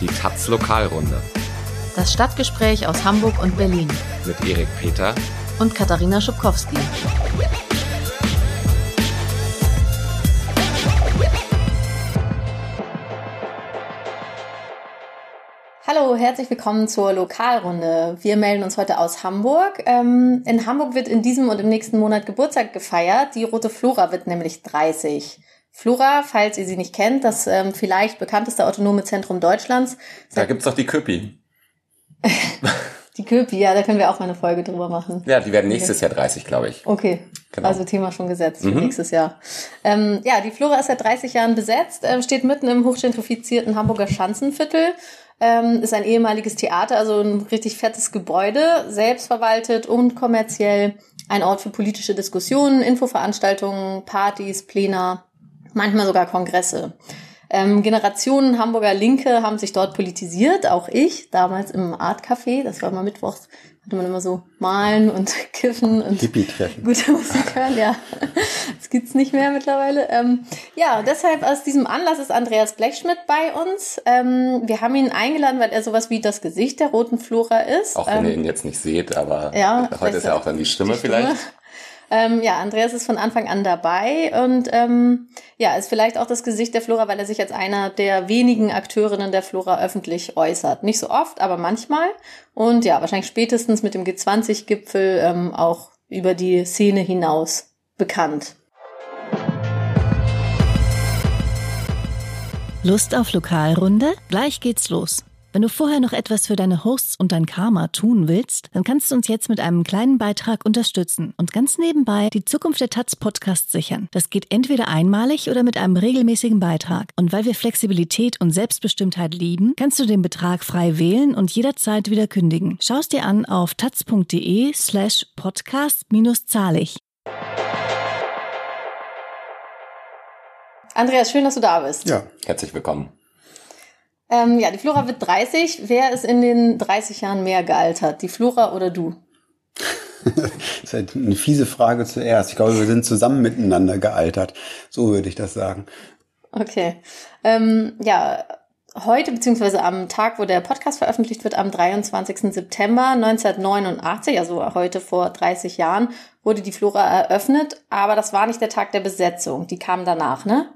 Die Taz Lokalrunde. Das Stadtgespräch aus Hamburg und Berlin. Mit Erik Peter und Katharina Schubkowski. Hallo, herzlich willkommen zur Lokalrunde. Wir melden uns heute aus Hamburg. In Hamburg wird in diesem und im nächsten Monat Geburtstag gefeiert. Die Rote Flora wird nämlich 30. Flora, falls ihr sie nicht kennt, das vielleicht bekannteste autonome Zentrum Deutschlands. Da gibt's doch die Köpi. Die Köpi, ja, da können wir auch mal eine Folge drüber machen. Ja, die werden nächstes Jahr 30, glaube ich. Okay, genau. Also Thema schon gesetzt für nächstes Jahr. Ja, die Flora ist seit 30 Jahren besetzt, steht mitten im hochgentrifizierten Hamburger Schanzenviertel. Ist ein ehemaliges Theater, also ein richtig fettes Gebäude, selbstverwaltet und kommerziell. Ein Ort für politische Diskussionen, Infoveranstaltungen, Partys, Plena, manchmal sogar Kongresse. Generationen Hamburger Linke haben sich dort politisiert, auch ich, damals im Artcafé, das war immer mittwochs, hatte man immer so malen und kiffen und Hippie-Treffen. Gute Musik hören, ja. Das gibt's nicht mehr mittlerweile. Ja, deshalb aus diesem Anlass ist Andreas Blechschmidt bei uns. Wir haben ihn eingeladen, weil er sowas wie das Gesicht der Roten Flora ist. Auch wenn ihr ihn jetzt nicht seht, aber ja, heute ist ja auch dann die Stimme. Vielleicht. Ja, Andreas ist von Anfang an dabei und ja, ist vielleicht auch das Gesicht der Flora, weil er sich als einer der wenigen Akteurinnen der Flora öffentlich äußert. Nicht so oft, aber manchmal. Und ja, wahrscheinlich spätestens mit dem G20-Gipfel auch über die Szene hinaus bekannt. Lust auf Lokalrunde? Gleich geht's los. Wenn du vorher noch etwas für deine Hosts und dein Karma tun willst, dann kannst du uns jetzt mit einem kleinen Beitrag unterstützen und ganz nebenbei die Zukunft der Taz Podcast sichern. Das geht entweder einmalig oder mit einem regelmäßigen Beitrag. Und weil wir Flexibilität und Selbstbestimmtheit lieben, kannst du den Betrag frei wählen und jederzeit wieder kündigen. Schau es dir an auf taz.de/podcast-zahlig. Andreas, schön, dass du da bist. Ja, herzlich willkommen. Ja, die Flora wird 30. Wer ist in den 30 Jahren mehr gealtert? Die Flora oder du? Das ist halt eine fiese Frage zuerst. Ich glaube, wir sind zusammen miteinander gealtert. So würde ich das sagen. Okay. Ja, heute beziehungsweise am Tag, wo der Podcast veröffentlicht wird, am 23. September 1989, also heute vor 30 Jahren, wurde die Flora eröffnet. Aber das war nicht der Tag der Besetzung. Die kam danach, ne?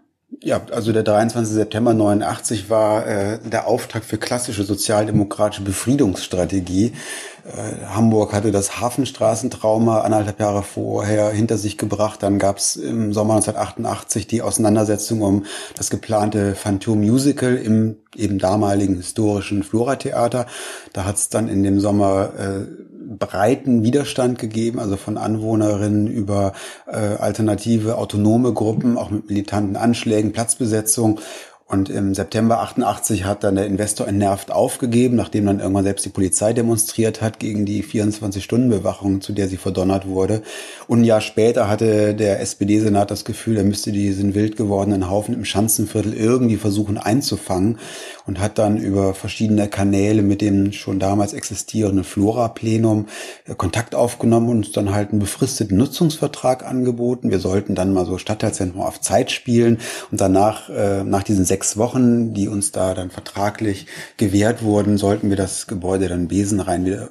Ja, also der 23. September 89 war der Auftakt für klassische sozialdemokratische Befriedungsstrategie. Hamburg hatte das Hafenstraßentrauma 1,5 Jahre vorher hinter sich gebracht. Dann gab's im Sommer 1988 die Auseinandersetzung um das geplante Phantom Musical im eben damaligen historischen Flora-Theater. Da hat's dann in dem Sommer breiten Widerstand gegeben, also von Anwohnerinnen über alternative, autonome Gruppen, auch mit militanten Anschlägen, Platzbesetzung. Und im September 88 hat dann der Investor entnervt aufgegeben, nachdem dann irgendwann selbst die Polizei demonstriert hat gegen die 24-Stunden-Bewachung, zu der sie verdonnert wurde. Und ein Jahr später hatte der SPD-Senat das Gefühl, er müsste diesen wild gewordenen Haufen im Schanzenviertel irgendwie versuchen einzufangen und hat dann über verschiedene Kanäle mit dem schon damals existierenden Flora-Plenum Kontakt aufgenommen und uns dann halt einen befristeten Nutzungsvertrag angeboten. Wir sollten dann mal so Stadtteilzentrum auf Zeit spielen und danach, nach diesen 6 Wochen, die uns da dann vertraglich gewährt wurden, sollten wir das Gebäude dann besenrein wieder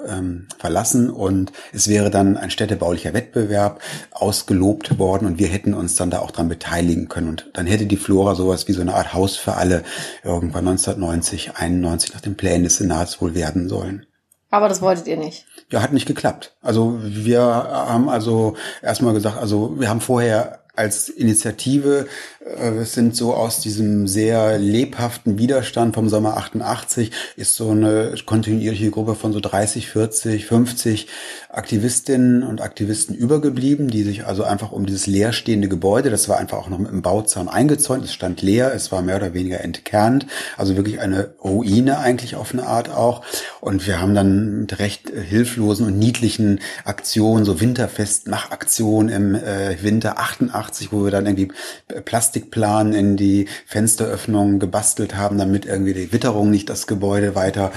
verlassen und es wäre dann ein städtebaulicher Wettbewerb ausgelobt worden und wir hätten uns dann da auch dran beteiligen können und dann hätte die Flora sowas wie so eine Art Haus für alle irgendwann 1990, 91 nach den Plänen des Senats wohl werden sollen. Aber das wolltet ihr nicht? Ja, hat nicht geklappt. Also wir haben also erstmal gesagt, also wir haben vorher als Initiative, es sind so aus diesem sehr lebhaften Widerstand vom Sommer 88, ist so eine kontinuierliche Gruppe von so 30, 40, 50 Aktivistinnen und Aktivisten übergeblieben, die sich also einfach um dieses leerstehende Gebäude, das war einfach auch noch mit dem Bauzaun eingezäunt, es stand leer, es war mehr oder weniger entkernt, also wirklich eine Ruine eigentlich auf eine Art auch. Und wir haben dann mit recht hilflosen und niedlichen Aktionen, so Winterfest-Machaktionen im Winter 88, wo wir dann irgendwie Plastikplanen in die Fensteröffnungen gebastelt haben, damit irgendwie die Witterung nicht das Gebäude weiter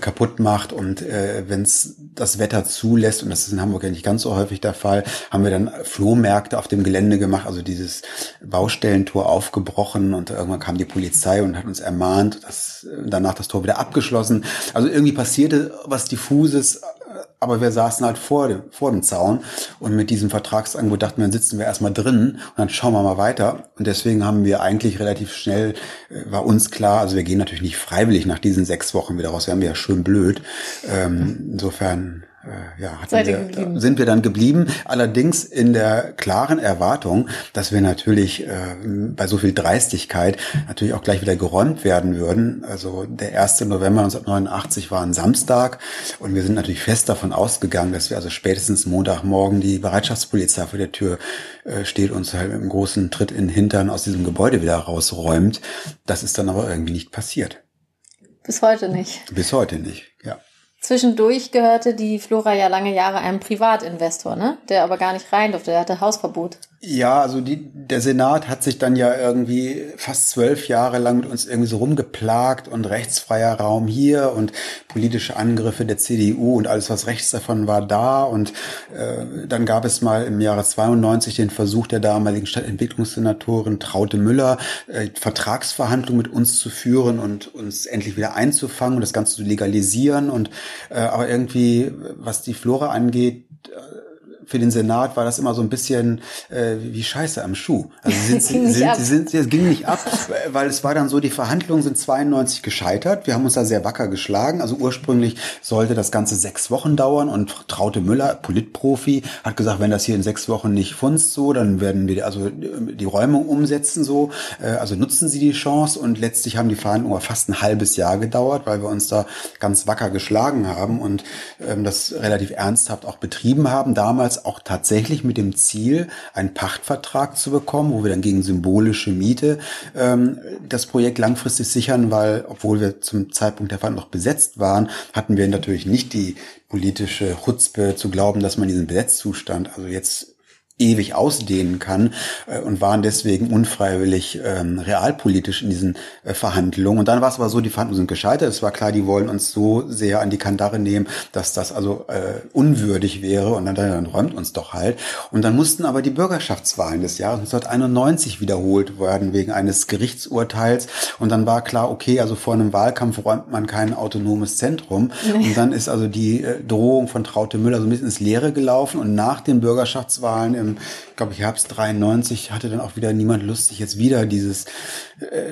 kaputt macht und wenn es das Wetter zulässt, Oktoberfest, und das ist in Hamburg ja nicht ganz so häufig der Fall, haben wir dann Flohmärkte auf dem Gelände gemacht, also dieses Baustellentor aufgebrochen, und irgendwann kam die Polizei und hat uns ermahnt, dass danach das Tor wieder abgeschlossen. Also irgendwie passierte was Diffuses, aber wir saßen halt vor dem Zaun, und mit diesem Vertragsangebot dachten wir, dann sitzen wir erstmal drin und dann schauen wir mal weiter. Und deswegen haben wir eigentlich relativ schnell, war uns klar, also wir gehen natürlich nicht freiwillig nach diesen 6 Wochen wieder raus, wären wir ja schön blöd. Insofern ja, sind wir dann geblieben, allerdings in der klaren Erwartung, dass wir natürlich bei so viel Dreistigkeit natürlich auch gleich wieder geräumt werden würden. Also der 1. November 1989 war ein Samstag, und wir sind natürlich fest davon ausgegangen, dass wir also spätestens Montagmorgen die Bereitschaftspolizei vor der Tür steht und uns halt mit einem großen Tritt in den Hintern aus diesem Gebäude wieder rausräumt. Das ist dann aber irgendwie nicht passiert. Bis heute nicht. Bis heute nicht, ja. Zwischendurch gehörte die Flora ja lange Jahre einem Privatinvestor, ne? Der aber gar nicht rein durfte, der hatte Hausverbot. Ja, also der Senat hat sich dann ja irgendwie fast 12 Jahre lang mit uns irgendwie so rumgeplagt, und rechtsfreier Raum hier und politische Angriffe der CDU und alles, was rechts davon war, da. Und dann gab es mal im Jahre 92 den Versuch der damaligen Stadtentwicklungssenatorin Traute Müller, Vertragsverhandlungen mit uns zu führen und uns endlich wieder einzufangen und das Ganze zu legalisieren. Und aber irgendwie, was die Flora angeht, für den Senat war das immer so ein bisschen wie Scheiße am Schuh. Also es ging nicht ab, weil es war dann so, die Verhandlungen sind 92 gescheitert. Wir haben uns da sehr wacker geschlagen. Also ursprünglich sollte das Ganze 6 Wochen dauern, und Traute Müller, Politprofi, hat gesagt, wenn das hier in 6 Wochen nicht funzt, so, dann werden wir also die Räumung umsetzen, so. Also nutzen Sie die Chance, und letztlich haben die Verhandlungen fast ein halbes Jahr gedauert, weil wir uns da ganz wacker geschlagen haben und das relativ ernsthaft auch betrieben haben. Damals auch tatsächlich mit dem Ziel, einen Pachtvertrag zu bekommen, wo wir dann gegen symbolische Miete das Projekt langfristig sichern, weil, obwohl wir zum Zeitpunkt der Verhandlung noch besetzt waren, hatten wir natürlich nicht die politische Chutzpe zu glauben, dass man diesen Besetzzustand also jetzt ewig ausdehnen kann, und waren deswegen unfreiwillig realpolitisch in diesen Verhandlungen. Und dann war es aber so, die Verhandlungen sind gescheitert. Es war klar, die wollen uns so sehr an die Kandare nehmen, dass das also unwürdig wäre. Und dann räumt uns doch halt. Und dann mussten aber die Bürgerschaftswahlen des Jahres 1991 wiederholt werden wegen eines Gerichtsurteils. Und dann war klar, okay, also vor einem Wahlkampf räumt man kein autonomes Zentrum. Und dann ist also die Drohung von Traute Müller so ein bisschen ins Leere gelaufen. Und nach den Bürgerschaftswahlen im Herbst 93 hatte dann auch wieder niemand Lust, sich jetzt wieder dieses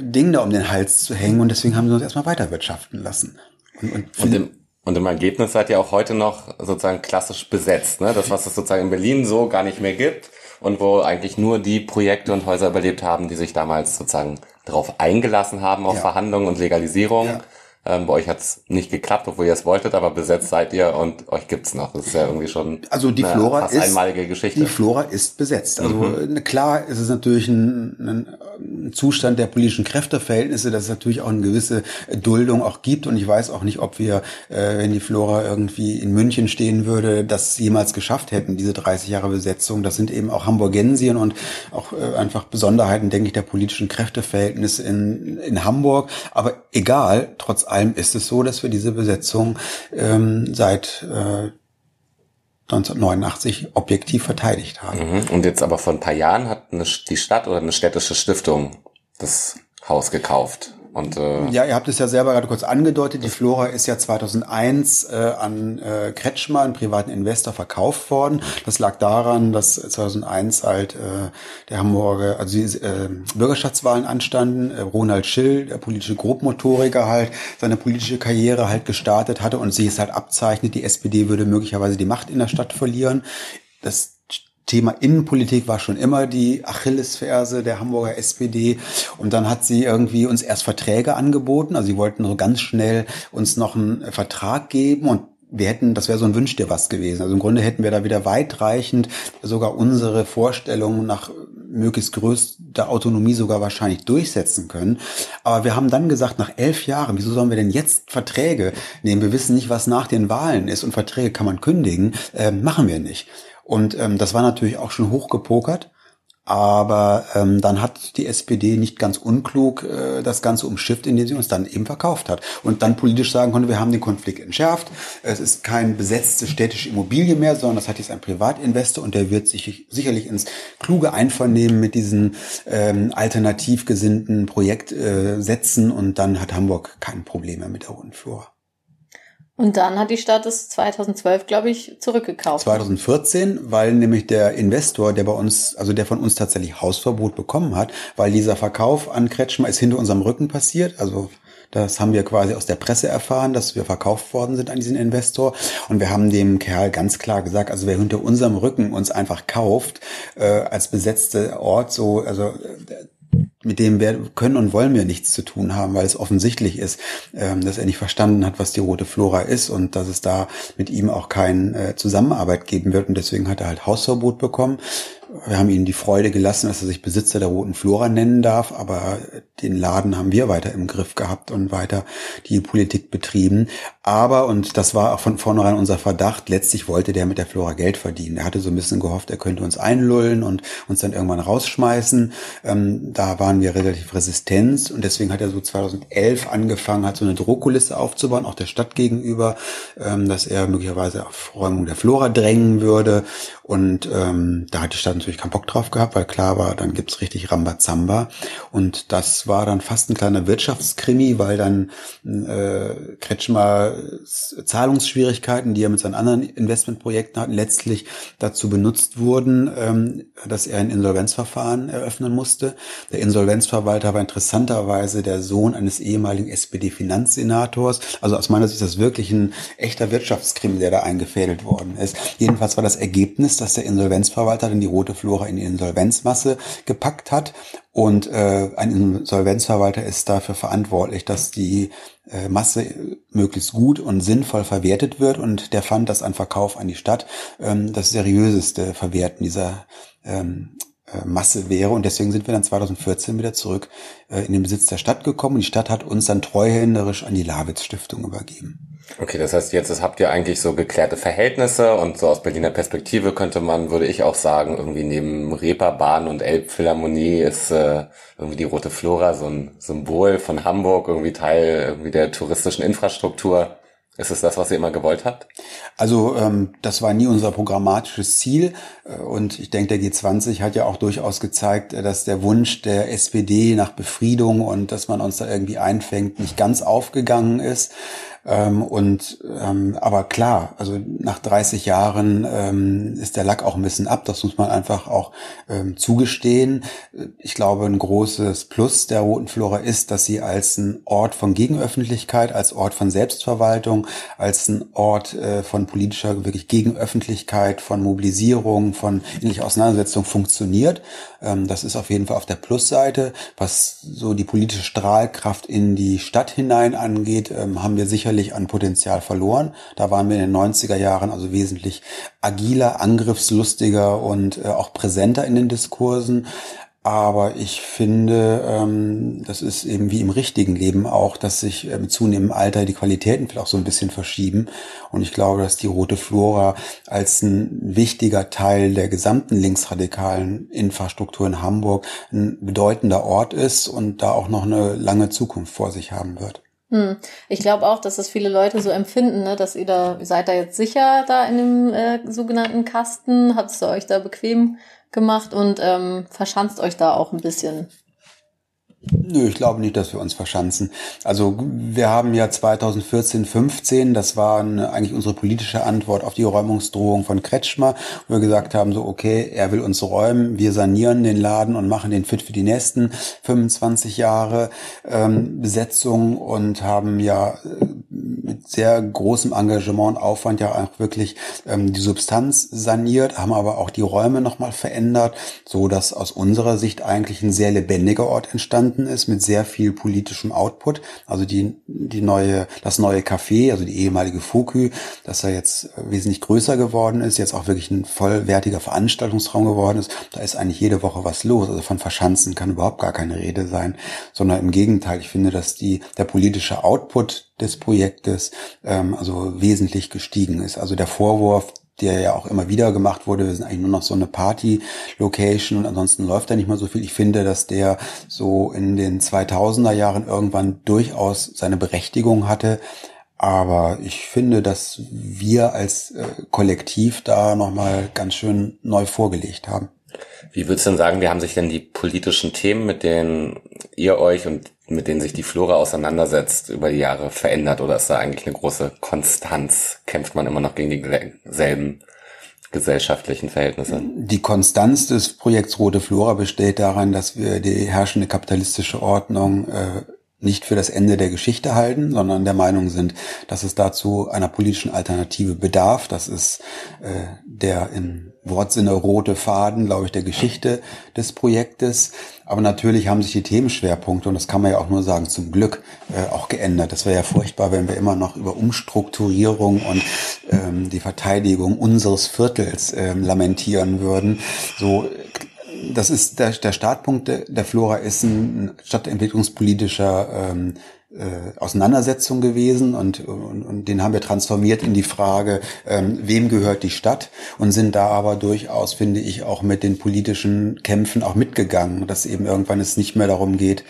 Ding da um den Hals zu hängen, und deswegen haben sie uns erstmal weiterwirtschaften lassen. Und im Ergebnis seid ihr auch heute noch sozusagen klassisch besetzt, ne? Das, was es sozusagen in Berlin so gar nicht mehr gibt und wo eigentlich nur die Projekte und Häuser überlebt haben, die sich damals sozusagen darauf eingelassen haben, auf Verhandlungen und Legalisierung. Ja. Bei euch hat's nicht geklappt, obwohl ihr es wolltet, aber besetzt seid ihr und euch gibt's noch. Das ist ja irgendwie schon fast einmalige Geschichte. Die Flora ist besetzt. Also klar ist es natürlich ein Zustand der politischen Kräfteverhältnisse, dass es natürlich auch eine gewisse Duldung auch gibt. Und ich weiß auch nicht, ob wir, wenn die Flora irgendwie in München stehen würde, das jemals geschafft hätten, diese 30 Jahre Besetzung. Das sind eben auch Hamburgensien und auch einfach Besonderheiten, denke ich, der politischen Kräfteverhältnisse in Hamburg. Aber egal, trotz allem ist es so, dass wir diese Besetzung seit 1989 objektiv verteidigt haben. Und jetzt aber vor ein paar Jahren hat die Stadt oder eine städtische Stiftung das Haus gekauft. Und, ja, ihr habt es ja selber gerade kurz angedeutet, die Flora ist ja 2001 an Kretschmer, einen privaten Investor, verkauft worden. Das lag daran, dass 2001 halt der Hamburger, also die Bürgerschaftswahlen anstanden, Ronald Schill, der politische Grobmotoriker, halt seine politische Karriere halt gestartet hatte und sich es halt abzeichnet, die SPD würde möglicherweise die Macht in der Stadt verlieren. Das Thema Innenpolitik war schon immer die Achillesferse der Hamburger SPD, und dann hat sie irgendwie uns erst Verträge angeboten, also sie wollten so ganz schnell uns noch einen Vertrag geben, und wir hätten, das wäre so ein Wünsch dir was gewesen. Also im Grunde hätten wir da wieder weitreichend sogar unsere Vorstellungen nach möglichst größter Autonomie sogar wahrscheinlich durchsetzen können. Aber wir haben dann gesagt, nach 11 Jahren, wieso sollen wir denn jetzt Verträge nehmen? Wir wissen nicht, was nach den Wahlen ist, und Verträge kann man kündigen, machen wir nicht. Und das war natürlich auch schon hochgepokert. Aber dann hat die SPD nicht ganz unklug das Ganze umschifft, indem sie uns dann eben verkauft hat. Und dann politisch sagen konnte, wir haben den Konflikt entschärft. Es ist kein besetzte städtische Immobilie mehr, sondern das hat jetzt ein Privatinvestor und der wird sich sicherlich ins kluge Einvernehmen mit diesen alternativ gesinnten Projekt setzen. Und dann hat Hamburg kein Problem mehr mit der Roten Flora. Und dann hat die Stadt es 2012, glaube ich, zurückgekauft. 2014, weil nämlich der Investor, der bei uns, also der von uns tatsächlich Hausverbot bekommen hat, weil dieser Verkauf an Kretschmer ist hinter unserem Rücken passiert, also das haben wir quasi aus der Presse erfahren, dass wir verkauft worden sind an diesen Investor. Und wir haben dem Kerl ganz klar gesagt, also wer hinter unserem Rücken uns einfach kauft, als besetzter Ort, so, also mit dem können und wollen wir nichts zu tun haben, weil es offensichtlich ist, dass er nicht verstanden hat, was die Rote Flora ist und dass es da mit ihm auch keine Zusammenarbeit geben wird. Und deswegen hat er halt Hausverbot bekommen. Wir haben ihm die Freude gelassen, dass er sich Besitzer der Roten Flora nennen darf, aber den Laden haben wir weiter im Griff gehabt und weiter die Politik betrieben. Aber, und das war auch von vornherein unser Verdacht, letztlich wollte der mit der Flora Geld verdienen. Er hatte so ein bisschen gehofft, er könnte uns einlullen und uns dann irgendwann rausschmeißen. Da waren wir relativ resistent und deswegen hat er so 2011 angefangen, hat so eine Drohkulisse aufzubauen, auch der Stadt gegenüber, dass er möglicherweise auf Räumung der Flora drängen würde. Und da hat die Stadt natürlich keinen Bock drauf gehabt, weil klar war, dann gibt's richtig Rambazamba. Und das war dann fast ein kleiner Wirtschaftskrimi, weil dann Kretschmer Zahlungsschwierigkeiten, die er mit seinen anderen Investmentprojekten hat, letztlich dazu benutzt wurden, dass er ein Insolvenzverfahren eröffnen musste. Der Insolvenzverwalter war interessanterweise der Sohn eines ehemaligen SPD-Finanzsenators. Also aus meiner Sicht ist das wirklich ein echter Wirtschaftskrimi, der da eingefädelt worden ist. Jedenfalls war das Ergebnis, dass der Insolvenzverwalter dann die Rote Flora in die Insolvenzmasse gepackt hat. Und ein Insolvenzverwalter ist dafür verantwortlich, dass die Masse möglichst gut und sinnvoll verwertet wird. Und der fand, dass ein Verkauf an die Stadt das seriöseste Verwerten dieser Masse wäre. Und deswegen sind wir dann 2014 wieder zurück in den Besitz der Stadt gekommen. Und die Stadt hat uns dann treuhänderisch an die Lawitz Stiftung übergeben. Okay, das heißt, jetzt habt ihr eigentlich so geklärte Verhältnisse und so aus Berliner Perspektive könnte man, würde ich auch sagen, irgendwie neben Reeperbahn und Elbphilharmonie ist irgendwie die Rote Flora so ein Symbol von Hamburg, irgendwie Teil irgendwie der touristischen Infrastruktur. Ist es das, was ihr immer gewollt habt? Also das war nie unser programmatisches Ziel. Und ich denke, der G20 hat ja auch durchaus gezeigt, dass der Wunsch der SPD nach Befriedung und dass man uns da irgendwie einfängt, nicht ganz aufgegangen ist. Aber klar, also nach 30 Jahren ist der Lack auch ein bisschen ab, das muss man einfach auch zugestehen. Ich glaube, ein großes Plus der Roten Flora ist, dass sie als ein Ort von Gegenöffentlichkeit, als Ort von Selbstverwaltung, als ein Ort von politischer wirklich Gegenöffentlichkeit, von Mobilisierung, von ähnlicher Auseinandersetzung funktioniert. Das ist auf jeden Fall auf der Plusseite. Was so die politische Strahlkraft in die Stadt hinein angeht, haben wir sicherlich an Potenzial verloren. Da waren wir in den 90er Jahren also wesentlich agiler, angriffslustiger und auch präsenter in den Diskursen. Aber ich finde, das ist eben wie im richtigen Leben auch, dass sich mit zunehmendem Alter die Qualitäten vielleicht auch so ein bisschen verschieben. Und ich glaube, dass die Rote Flora als ein wichtiger Teil der gesamten linksradikalen Infrastruktur in Hamburg ein bedeutender Ort ist und da auch noch eine lange Zukunft vor sich haben wird. Ich glaube auch, dass das viele Leute so empfinden, ne? Dass ihr da, seid da jetzt sicher da in dem sogenannten Kasten, habt es euch da bequem gemacht und verschanzt euch da auch ein bisschen. Nö, ich glaube nicht, dass wir uns verschanzen. Also wir haben ja 2014/15, das war eigentlich unsere politische Antwort auf die Räumungsdrohung von Kretschmer, wo wir gesagt haben, so okay, er will uns räumen, wir sanieren den Laden und machen den fit für die nächsten 25 Jahre Besetzung und haben ja mit sehr großem Engagement und Aufwand ja auch wirklich die Substanz saniert, haben aber auch die Räume nochmal verändert, so dass aus unserer Sicht eigentlich ein sehr lebendiger Ort entstanden ist mit sehr viel politischem Output. Also das neue Café, also die ehemalige Fokü, dass er jetzt wesentlich größer geworden ist, jetzt auch wirklich ein vollwertiger Veranstaltungsraum geworden ist. Da ist eigentlich jede Woche was los. Also von Verschanzen kann überhaupt gar keine Rede sein, sondern im Gegenteil. Ich finde, dass der politische Output des Projektes also wesentlich gestiegen ist. Also der Vorwurf, der ja auch immer wieder gemacht wurde. Wir sind eigentlich nur noch so eine Party-Location und ansonsten läuft da nicht mal so viel. Ich finde, dass der so in den 2000er Jahren irgendwann durchaus seine Berechtigung hatte. Aber ich finde, dass wir als Kollektiv da nochmal ganz schön neu vorgelegt haben. Wie würdest du denn sagen, wie haben sich denn die politischen Themen, mit denen ihr euch und mit denen sich die Flora auseinandersetzt, über die Jahre verändert? Oder ist da eigentlich eine große Konstanz? Kämpft man immer noch gegen dieselben gesellschaftlichen Verhältnisse? Die Konstanz des Projekts Rote Flora besteht darin, dass wir die herrschende kapitalistische Ordnung nicht für das Ende der Geschichte halten, sondern der Meinung sind, dass es dazu einer politischen Alternative bedarf. Das ist der im Wortsinne rote Faden, glaube ich, der Geschichte des Projektes. Aber natürlich haben sich die Themenschwerpunkte, und das kann man ja auch nur sagen, zum Glück auch geändert. Das wäre ja furchtbar, wenn wir immer noch über Umstrukturierung und die Verteidigung unseres Viertels lamentieren würden. So, das ist der Startpunkt der Flora ist ein stadtentwicklungspolitischer Auseinandersetzung gewesen und den haben wir transformiert in die Frage, wem gehört die Stadt, und sind da aber durchaus, finde ich, auch mit den politischen Kämpfen auch mitgegangen, dass eben irgendwann es nicht mehr darum geht,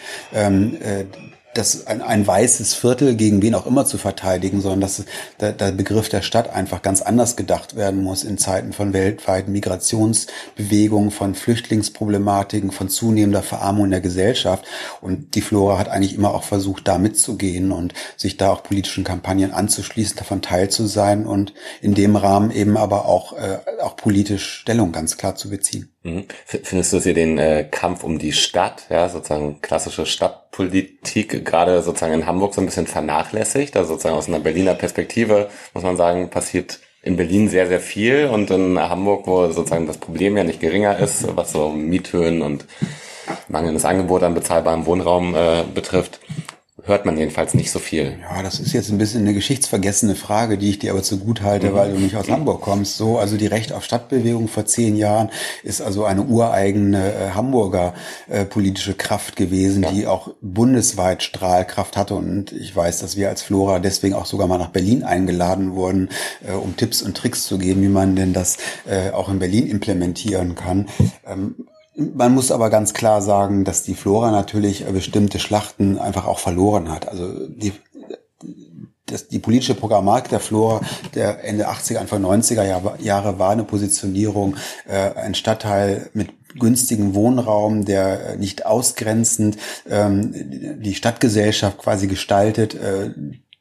das ein weißes Viertel gegen wen auch immer zu verteidigen, sondern dass der Begriff der Stadt einfach ganz anders gedacht werden muss in Zeiten von weltweiten Migrationsbewegungen, von Flüchtlingsproblematiken, von zunehmender Verarmung der Gesellschaft. Und die Flora hat eigentlich immer auch versucht, da mitzugehen und sich da auch politischen Kampagnen anzuschließen, davon teil zu sein und in dem Rahmen eben aber auch politisch Stellung ganz klar zu beziehen. Findest du, dass ihr den Kampf um die Stadt, ja, sozusagen klassische Stadtpolitik, gerade sozusagen in Hamburg so ein bisschen vernachlässigt? Also sozusagen aus einer Berliner Perspektive muss man sagen, passiert in Berlin sehr, sehr viel, und in Hamburg, wo sozusagen das Problem ja nicht geringer ist, was so Miethöhen und mangelndes Angebot an bezahlbarem Wohnraum betrifft, hört man jedenfalls nicht so viel. Ja, das ist jetzt ein bisschen eine geschichtsvergessene Frage, die ich dir aber zugute halte, weil du nicht aus Hamburg kommst. So, also die Recht auf Stadtbewegung vor 10 Jahren ist also eine ureigene Hamburger politische Kraft gewesen, ja, die auch bundesweit Strahlkraft hatte. Und ich weiß, dass wir als Flora deswegen auch sogar mal nach Berlin eingeladen wurden, um Tipps und Tricks zu geben, wie man denn das auch in Berlin implementieren kann. Man muss aber ganz klar sagen, dass die Flora natürlich bestimmte Schlachten einfach auch verloren hat. Also die politische Programmatik der Flora der Ende 80er, Anfang 90er Jahre war eine Positionierung, ein Stadtteil mit günstigen Wohnraum, der nicht ausgrenzend die Stadtgesellschaft quasi gestaltet,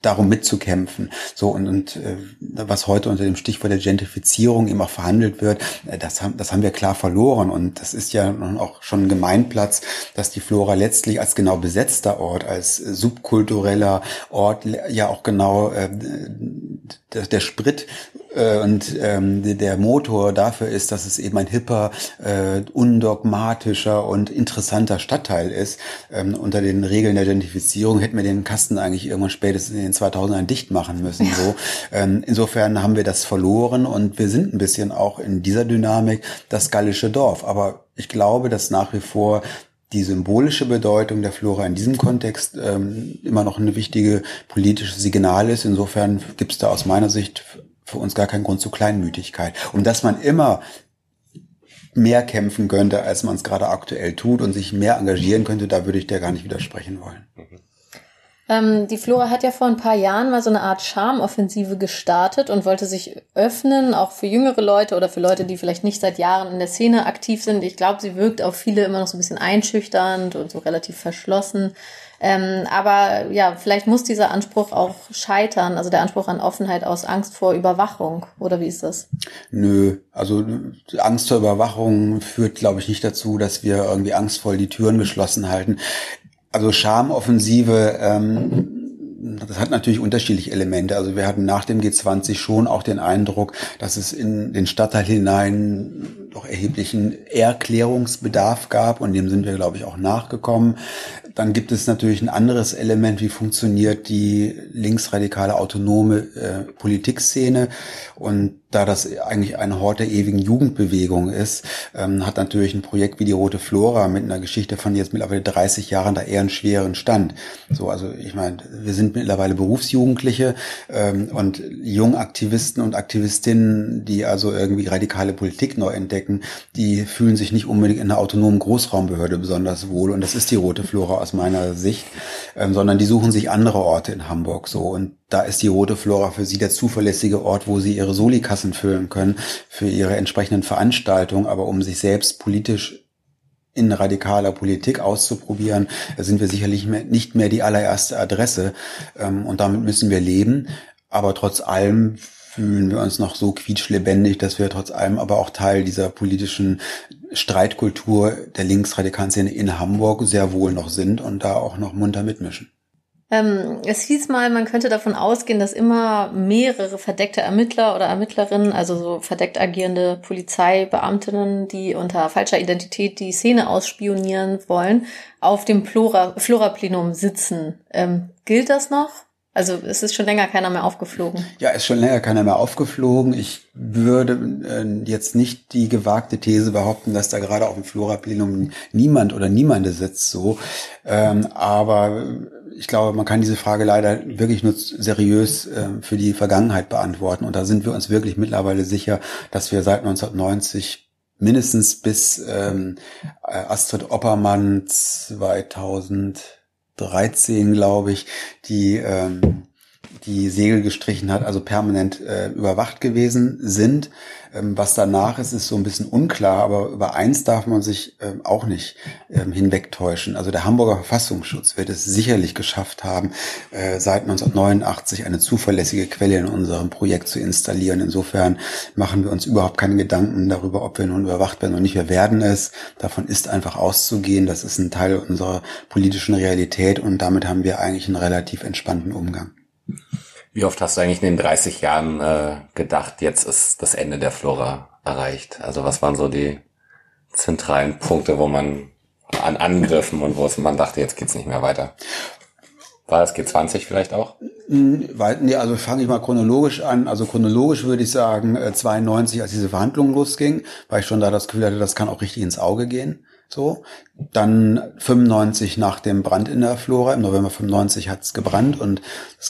darum mitzukämpfen. So, und was heute unter dem Stichwort der Gentrifizierung eben auch verhandelt wird, das haben wir klar verloren. Und das ist ja auch schon ein Gemeinplatz, dass die Flora letztlich als genau besetzter Ort, als subkultureller Ort ja auch genau der Sprit und der Motor dafür ist, dass es eben ein hipper, undogmatischer und interessanter Stadtteil ist. Unter den Regeln der Gentrifizierung hätten wir den Kasten eigentlich irgendwann spätestens in den 2000ern dicht machen müssen. So. Insofern haben wir das verloren, und wir sind ein bisschen auch in dieser Dynamik das gallische Dorf. Aber ich glaube, dass nach wie vor die symbolische Bedeutung der Flora in diesem Kontext immer noch eine wichtige politische Signal ist. Insofern gibt es da aus meiner Sicht für uns gar keinen Grund zur Kleinmütigkeit. Und dass man immer mehr kämpfen könnte, als man es gerade aktuell tut, und sich mehr engagieren könnte, da würde ich dir gar nicht widersprechen wollen. Die Flora hat ja vor ein paar Jahren mal so eine Art Charmoffensive gestartet und wollte sich öffnen, auch für jüngere Leute oder für Leute, die vielleicht nicht seit Jahren in der Szene aktiv sind. Ich glaube, sie wirkt auf viele immer noch so ein bisschen einschüchternd und so relativ verschlossen. Aber ja, vielleicht muss dieser Anspruch auch scheitern, also der Anspruch an Offenheit aus Angst vor Überwachung, oder wie ist das? Nö, also Angst vor Überwachung führt, glaube ich, nicht dazu, dass wir irgendwie angstvoll die Türen geschlossen halten. Also Charmoffensive, das hat natürlich unterschiedliche Elemente. Also wir hatten nach dem G20 schon auch den Eindruck, dass es in den Stadtteil hinein doch erheblichen Erklärungsbedarf gab, und dem sind wir, glaube ich, auch nachgekommen. Dann gibt es natürlich ein anderes Element, wie funktioniert die linksradikale autonome Politikszene. Und da das eigentlich ein Hort der ewigen Jugendbewegung ist, hat natürlich ein Projekt wie die Rote Flora mit einer Geschichte von jetzt mittlerweile 30 Jahren da eher einen schweren Stand. So, also ich meine, wir sind mittlerweile Berufsjugendliche und junge Aktivisten und Aktivistinnen, die also irgendwie radikale Politik neu entdecken, die fühlen sich nicht unbedingt in einer autonomen Großraumbehörde besonders wohl. Und das ist die Rote Flora aus meiner Sicht, sondern die suchen sich andere Orte in Hamburg so. Und da ist die Rote Flora für sie der zuverlässige Ort, wo sie ihre Solikassen füllen können für ihre entsprechenden Veranstaltungen. Aber um sich selbst politisch in radikaler Politik auszuprobieren, sind wir sicherlich nicht mehr die allererste Adresse. Und damit müssen wir leben. Aber trotz allem fühlen wir uns noch so quietschlebendig, dass wir trotz allem aber auch Teil dieser politischen Streitkultur der linksradikalen Szene in Hamburg sehr wohl noch sind und da auch noch munter mitmischen. Es hieß mal, man könnte davon ausgehen, dass immer mehrere verdeckte Ermittler oder Ermittlerinnen, also so verdeckt agierende Polizeibeamtinnen, die unter falscher Identität die Szene ausspionieren wollen, auf dem Flora-Plenum sitzen. Gilt das noch? Also es ist schon länger keiner mehr aufgeflogen. Ja, ist schon länger keiner mehr aufgeflogen. Ich würde jetzt nicht die gewagte These behaupten, dass da gerade auf dem Flora-Plenum niemand oder niemande sitzt. So, aber ich glaube, man kann diese Frage leider wirklich nur seriös für die Vergangenheit beantworten. Und da sind wir uns wirklich mittlerweile sicher, dass wir seit 1990 mindestens bis Astrid Oppermann 2013, glaube ich, die Segel gestrichen hat, also permanent überwacht gewesen sind. Was danach ist, ist so ein bisschen unklar, aber über eins darf man sich auch nicht hinwegtäuschen. Also der Hamburger Verfassungsschutz wird es sicherlich geschafft haben, seit 1989 eine zuverlässige Quelle in unserem Projekt zu installieren. Insofern machen wir uns überhaupt keine Gedanken darüber, ob wir nun überwacht werden oder nicht. Wir werden es. Davon ist einfach auszugehen. Das ist ein Teil unserer politischen Realität und damit haben wir eigentlich einen relativ entspannten Umgang. Wie oft hast du eigentlich in den 30 Jahren gedacht, jetzt ist das Ende der Flora erreicht? Also was waren so die zentralen Punkte, wo man an Angriffen und wo man dachte, jetzt geht's nicht mehr weiter? War das G20 vielleicht auch? Nee, also fange ich mal chronologisch an. Also chronologisch würde ich sagen, 92, als diese Verhandlungen losging, weil ich schon da das Gefühl hatte, das kann auch richtig ins Auge gehen. So, dann 95 nach dem Brand in der Flora, im November 95 hat es gebrannt und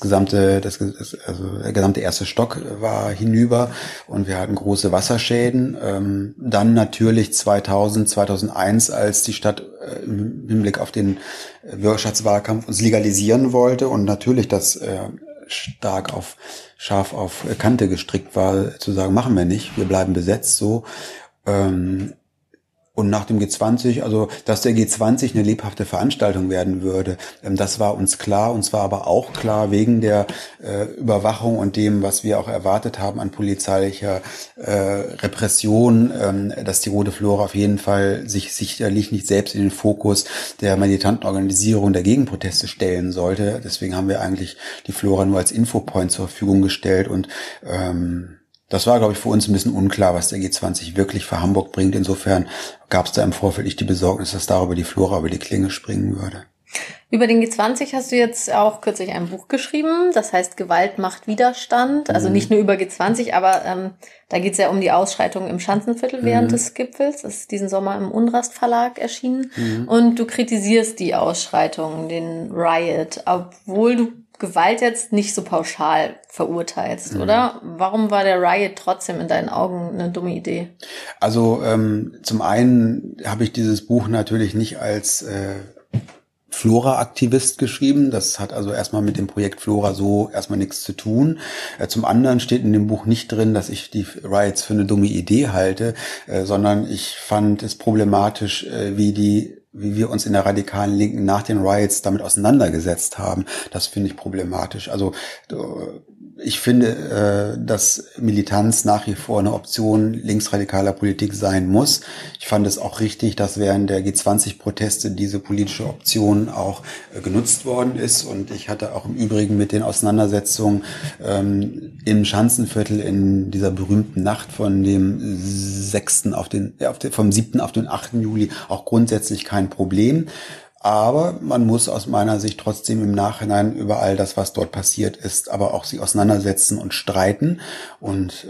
der gesamte erste Stock war hinüber und wir hatten große Wasserschäden. Dann natürlich 2000, 2001, als die Stadt im Hinblick auf den Bürgerschaftswahlkampf uns legalisieren wollte und natürlich das stark scharf auf Kante gestrickt war, zu sagen, machen wir nicht, wir bleiben besetzt, so. Und nach dem G20, also dass der G20 eine lebhafte Veranstaltung werden würde, das war uns klar. Und zwar aber auch klar wegen der Überwachung und dem, was wir auch erwartet haben an polizeilicher Repression, dass die Rote Flora auf jeden Fall sich sicherlich nicht selbst in den Fokus der militanten Organisierung der Gegenproteste stellen sollte. Deswegen haben wir eigentlich die Flora nur als Infopoint zur Verfügung gestellt und das war, glaube ich, für uns ein bisschen unklar, was der G20 wirklich für Hamburg bringt. Insofern gab es da im Vorfeld nicht die Besorgnis, dass darüber die Flora über die Klinge springen würde. Über den G20 hast du jetzt auch kürzlich ein Buch geschrieben, das heißt Gewalt macht Widerstand. Also nicht nur über G20, aber da geht es ja um die Ausschreitungen im Schanzenviertel während des Gipfels. Das ist diesen Sommer im Unrast Verlag erschienen. Und du kritisierst die Ausschreitungen, den Riot, obwohl du Gewalt jetzt nicht so pauschal verurteilst, oder? Warum war der Riot trotzdem in deinen Augen eine dumme Idee? Also zum einen habe ich dieses Buch natürlich nicht als Flora-Aktivist geschrieben. Das hat also erstmal mit dem Projekt Flora so erstmal nichts zu tun. Zum anderen steht in dem Buch nicht drin, dass ich die Riots für eine dumme Idee halte, sondern ich fand es problematisch, wie wir uns in der radikalen Linken nach den Riots damit auseinandergesetzt haben. Das finde ich problematisch. Also ich finde, dass Militanz nach wie vor eine Option linksradikaler Politik sein muss. Ich fand es auch richtig, dass während der G20-Proteste diese politische Option auch genutzt worden ist. Und ich hatte auch im Übrigen mit den Auseinandersetzungen im Schanzenviertel in dieser berühmten Nacht von dem 6. auf den, vom 7. auf den 8. Juli auch grundsätzlich kein Problem. Aber man muss aus meiner Sicht trotzdem im Nachhinein über all das, was dort passiert ist, aber auch sich auseinandersetzen und streiten. Und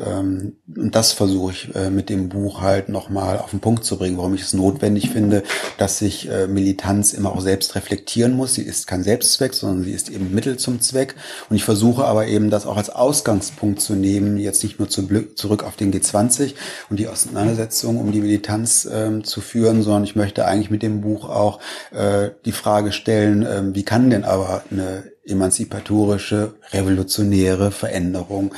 das versuche ich mit dem Buch halt nochmal auf den Punkt zu bringen, warum ich es notwendig finde, dass sich Militanz immer auch selbst reflektieren muss. Sie ist kein Selbstzweck, sondern sie ist eben Mittel zum Zweck. Und ich versuche aber eben das auch als Ausgangspunkt zu nehmen, jetzt nicht nur zurück auf den G20 und die Auseinandersetzung um die Militanz zu führen, sondern ich möchte eigentlich mit dem Buch auch die Frage stellen, wie kann denn aber eine emanzipatorische, revolutionäre Veränderung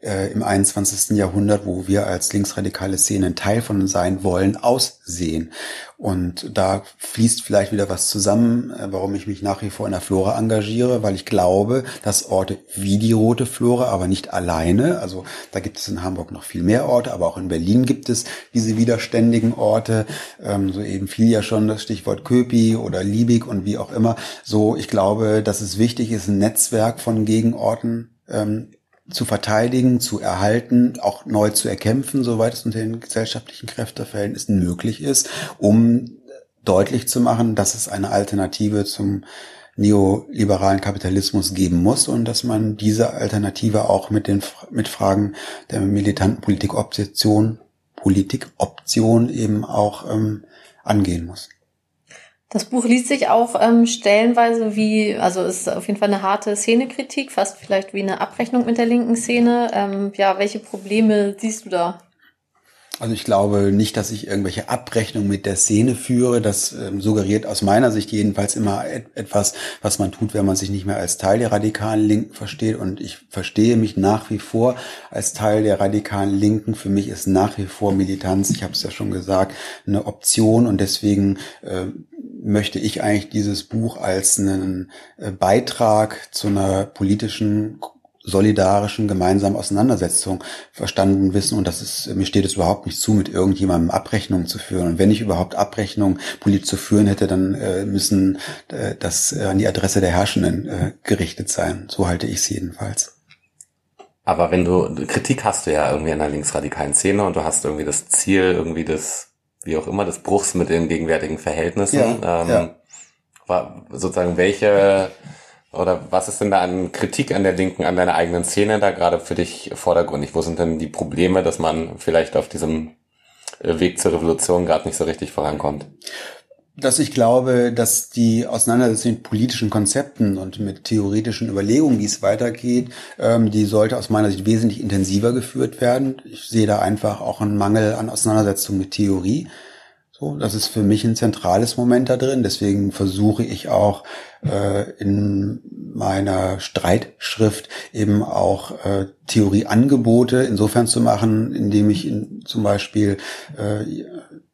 im 21. Jahrhundert, wo wir als linksradikale Szene ein Teil von sein wollen, aussehen. Und da fließt vielleicht wieder was zusammen, warum ich mich nach wie vor in der Flora engagiere, weil ich glaube, dass Orte wie die Rote Flora, aber nicht alleine, also da gibt es in Hamburg noch viel mehr Orte, aber auch in Berlin gibt es diese widerständigen Orte, so eben fiel ja schon das Stichwort Köpi oder Liebig und wie auch immer. So, ich glaube, dass es wichtig ist, ein Netzwerk von Gegenorten zu verteidigen, zu erhalten, auch neu zu erkämpfen, soweit es unter den gesellschaftlichen Kräfteverhältnissen möglich ist, um deutlich zu machen, dass es eine Alternative zum neoliberalen Kapitalismus geben muss und dass man diese Alternative auch mit Fragen der militanten Politikoption eben auch angehen muss. Das Buch liest sich auch stellenweise also ist auf jeden Fall eine harte Szenekritik, fast vielleicht wie eine Abrechnung mit der linken Szene. Welche Probleme siehst du da? Also ich glaube nicht, dass ich irgendwelche Abrechnungen mit der Szene führe. Das suggeriert aus meiner Sicht jedenfalls immer etwas, was man tut, wenn man sich nicht mehr als Teil der radikalen Linken versteht. Und ich verstehe mich nach wie vor als Teil der radikalen Linken. Für mich ist nach wie vor Militanz, ich habe es ja schon gesagt, eine Option. Und deswegen möchte ich eigentlich dieses Buch als einen Beitrag zu einer politischen, solidarischen, gemeinsamen Auseinandersetzung verstanden wissen. Und das ist, mir steht es überhaupt nicht zu, mit irgendjemandem Abrechnungen zu führen. Und wenn ich überhaupt Abrechnungen politisch zu führen hätte, dann müssen das an die Adresse der Herrschenden gerichtet sein. So halte ich es jedenfalls. Aber wenn du, Kritik hast du ja irgendwie an der linksradikalen Szene und du hast irgendwie das Ziel, irgendwie das, wie auch immer, des Bruchs mit den gegenwärtigen Verhältnissen. Ja, war sozusagen welche... Oder was ist denn da an Kritik an der Linken, an deiner eigenen Szene da gerade für dich vordergründig? Wo sind denn die Probleme, dass man vielleicht auf diesem Weg zur Revolution gerade nicht so richtig vorankommt? Dass ich glaube, dass die Auseinandersetzung mit politischen Konzepten und mit theoretischen Überlegungen, wie es weitergeht, die sollte aus meiner Sicht wesentlich intensiver geführt werden. Ich sehe da einfach auch einen Mangel an Auseinandersetzung mit Theorie. So, das ist für mich ein zentrales Moment da drin. Deswegen versuche ich auch in meiner Streitschrift eben auch Theorieangebote insofern zu machen, indem ich zum Beispiel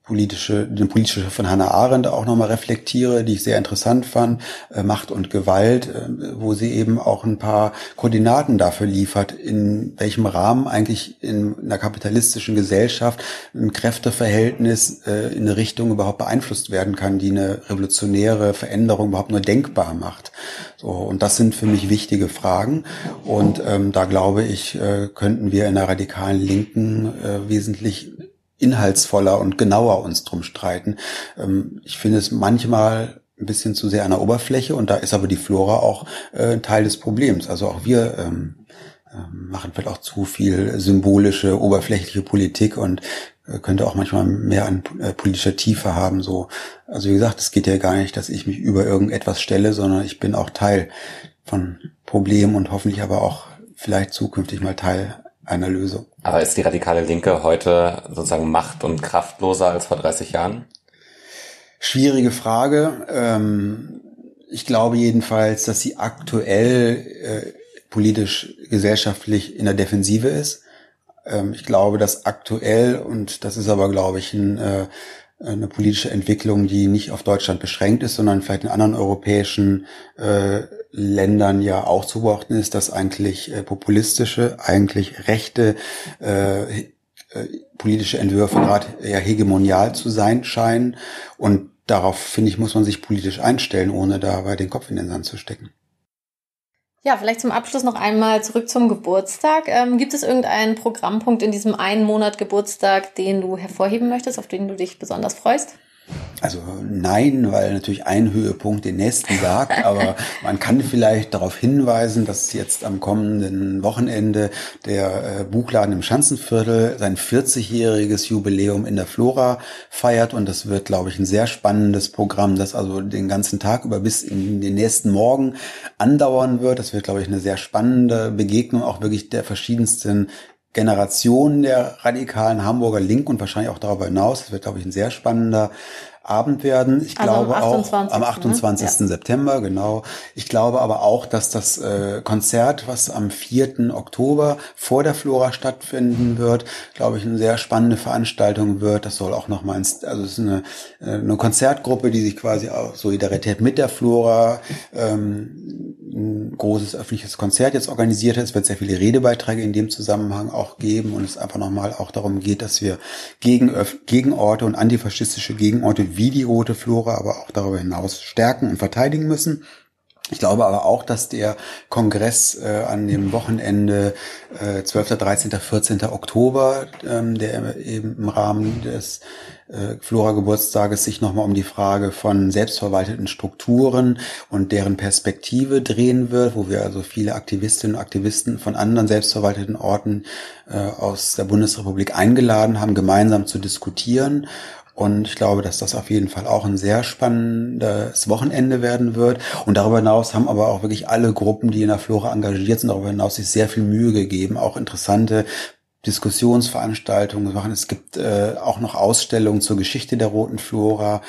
den politische von Hannah Arendt auch nochmal reflektiere, die ich sehr interessant fand, Macht und Gewalt, wo sie eben auch ein paar Koordinaten dafür liefert, in welchem Rahmen eigentlich in einer kapitalistischen Gesellschaft ein Kräfteverhältnis in eine Richtung überhaupt beeinflusst werden kann, die eine revolutionäre Veränderung überhaupt nur denkbar macht. So, und das sind für mich wichtige Fragen. Und da glaube ich, könnten wir in der radikalen Linken wesentlich inhaltsvoller und genauer uns drum streiten. Ich finde es manchmal ein bisschen zu sehr an der Oberfläche und da ist aber die Flora auch Teil des Problems. Also auch wir machen vielleicht auch zu viel symbolische, oberflächliche Politik und könnte auch manchmal mehr an politischer Tiefe haben. So. Also wie gesagt, es geht ja gar nicht, dass ich mich über irgendetwas stelle, sondern ich bin auch Teil von Problemen und hoffentlich aber auch vielleicht zukünftig mal Teil einer Lösung. Aber ist die radikale Linke heute sozusagen macht- und kraftloser als vor 30 Jahren? Schwierige Frage. Ich glaube jedenfalls, dass sie aktuell politisch, gesellschaftlich in der Defensive ist. Ich glaube, dass aktuell, und das ist aber, glaube ich, eine politische Entwicklung, die nicht auf Deutschland beschränkt ist, sondern vielleicht in anderen europäischen Ländern ja auch zu beobachten ist, dass eigentlich populistische, eigentlich rechte politische Entwürfe gerade ja hegemonial zu sein scheinen. Und darauf, finde ich, muss man sich politisch einstellen, ohne dabei den Kopf in den Sand zu stecken. Ja, vielleicht zum Abschluss noch einmal zurück zum Geburtstag. Gibt es irgendeinen Programmpunkt in diesem einen Monat Geburtstag, den du hervorheben möchtest, auf den du dich besonders freust? Also nein, weil natürlich ein Höhepunkt den nächsten sagt, aber man kann vielleicht darauf hinweisen, dass jetzt am kommenden Wochenende der Buchladen im Schanzenviertel sein 40-jähriges Jubiläum in der Flora feiert und das wird, glaube ich, ein sehr spannendes Programm, das also den ganzen Tag über bis in den nächsten Morgen andauern wird. Das wird, glaube ich, eine sehr spannende Begegnung, auch wirklich der verschiedensten Generationen der radikalen Hamburger Linken und wahrscheinlich auch darüber hinaus. Das wird, glaube ich, ein sehr spannender Abend werden. Ich glaube auch am 28. Ne? September, genau. Ich glaube aber auch, dass das Konzert, was am 4. Oktober vor der Flora stattfinden wird, glaube ich, eine sehr spannende Veranstaltung wird. Das soll auch nochmal, also es ist eine Konzertgruppe, die sich quasi auch Solidarität mit der Flora, ein großes öffentliches Konzert jetzt organisiert hat. Es wird sehr viele Redebeiträge in dem Zusammenhang auch geben und es einfach nochmal auch darum geht, dass wir Gegenorte und antifaschistische Gegenorte wie die Rote Flora, aber auch darüber hinaus stärken und verteidigen müssen. Ich glaube aber auch, dass der Kongress an dem Wochenende 12., 13., 14. Oktober, der eben im Rahmen des Flora-Geburtstages sich nochmal um die Frage von selbstverwalteten Strukturen und deren Perspektive drehen wird, wo wir also viele Aktivistinnen und Aktivisten von anderen selbstverwalteten Orten aus der Bundesrepublik eingeladen haben, gemeinsam zu diskutieren. Und ich glaube, dass das auf jeden Fall auch ein sehr spannendes Wochenende werden wird. Und darüber hinaus haben aber auch wirklich alle Gruppen, die in der Flora engagiert sind, darüber hinaus sich sehr viel Mühe gegeben, auch interessante Diskussionsveranstaltungen machen. Es gibt auch noch Ausstellungen zur Geschichte der Roten Flora.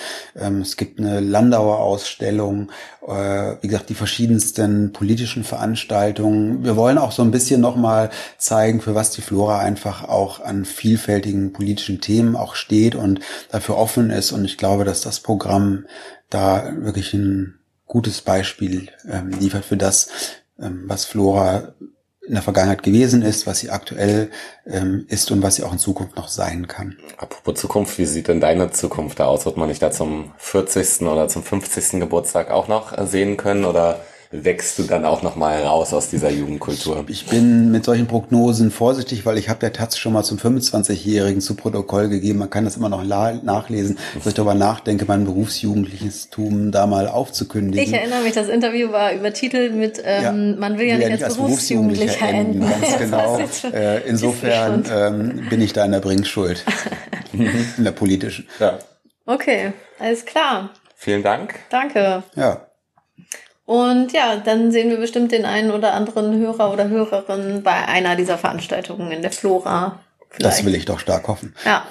Es gibt eine Landauer Ausstellung. Wie gesagt, die verschiedensten politischen Veranstaltungen. Wir wollen auch so ein bisschen nochmal zeigen, für was die Flora einfach auch an vielfältigen politischen Themen auch steht und dafür offen ist. Und ich glaube, dass das Programm da wirklich ein gutes Beispiel liefert für das, was Flora in der Vergangenheit gewesen ist, was sie aktuell ist und was sie auch in Zukunft noch sein kann. Apropos Zukunft, wie sieht denn deine Zukunft da aus? Wird man dich da zum 40. oder zum 50. Geburtstag auch noch sehen können oder wächst du dann auch nochmal raus aus dieser Jugendkultur? Ich bin mit solchen Prognosen vorsichtig, weil ich habe der Taz schon mal zum 25-Jährigen zu Protokoll gegeben. Man kann das immer noch nachlesen, dass ich darüber nachdenke, mein berufsjugendliches Tum da mal aufzukündigen. Ich erinnere mich, das Interview war übertitelt mit man will ja nicht als Berufsjugendlicher enden. Ganz genau. Insofern bin ich da in der Bringschuld, in der politischen. Ja. Okay, alles klar. Vielen Dank. Danke. Ja. Und ja, dann sehen wir bestimmt den einen oder anderen Hörer oder Hörerin bei einer dieser Veranstaltungen in der Flora. Vielleicht. Das will ich doch stark hoffen. Ja,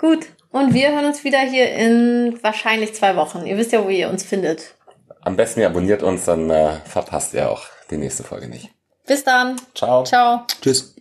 gut. Und wir hören uns wieder hier in wahrscheinlich 2 Wochen. Ihr wisst ja, wo ihr uns findet. Am besten ihr abonniert uns, dann verpasst ihr auch die nächste Folge nicht. Bis dann. Ciao. Ciao. Tschüss.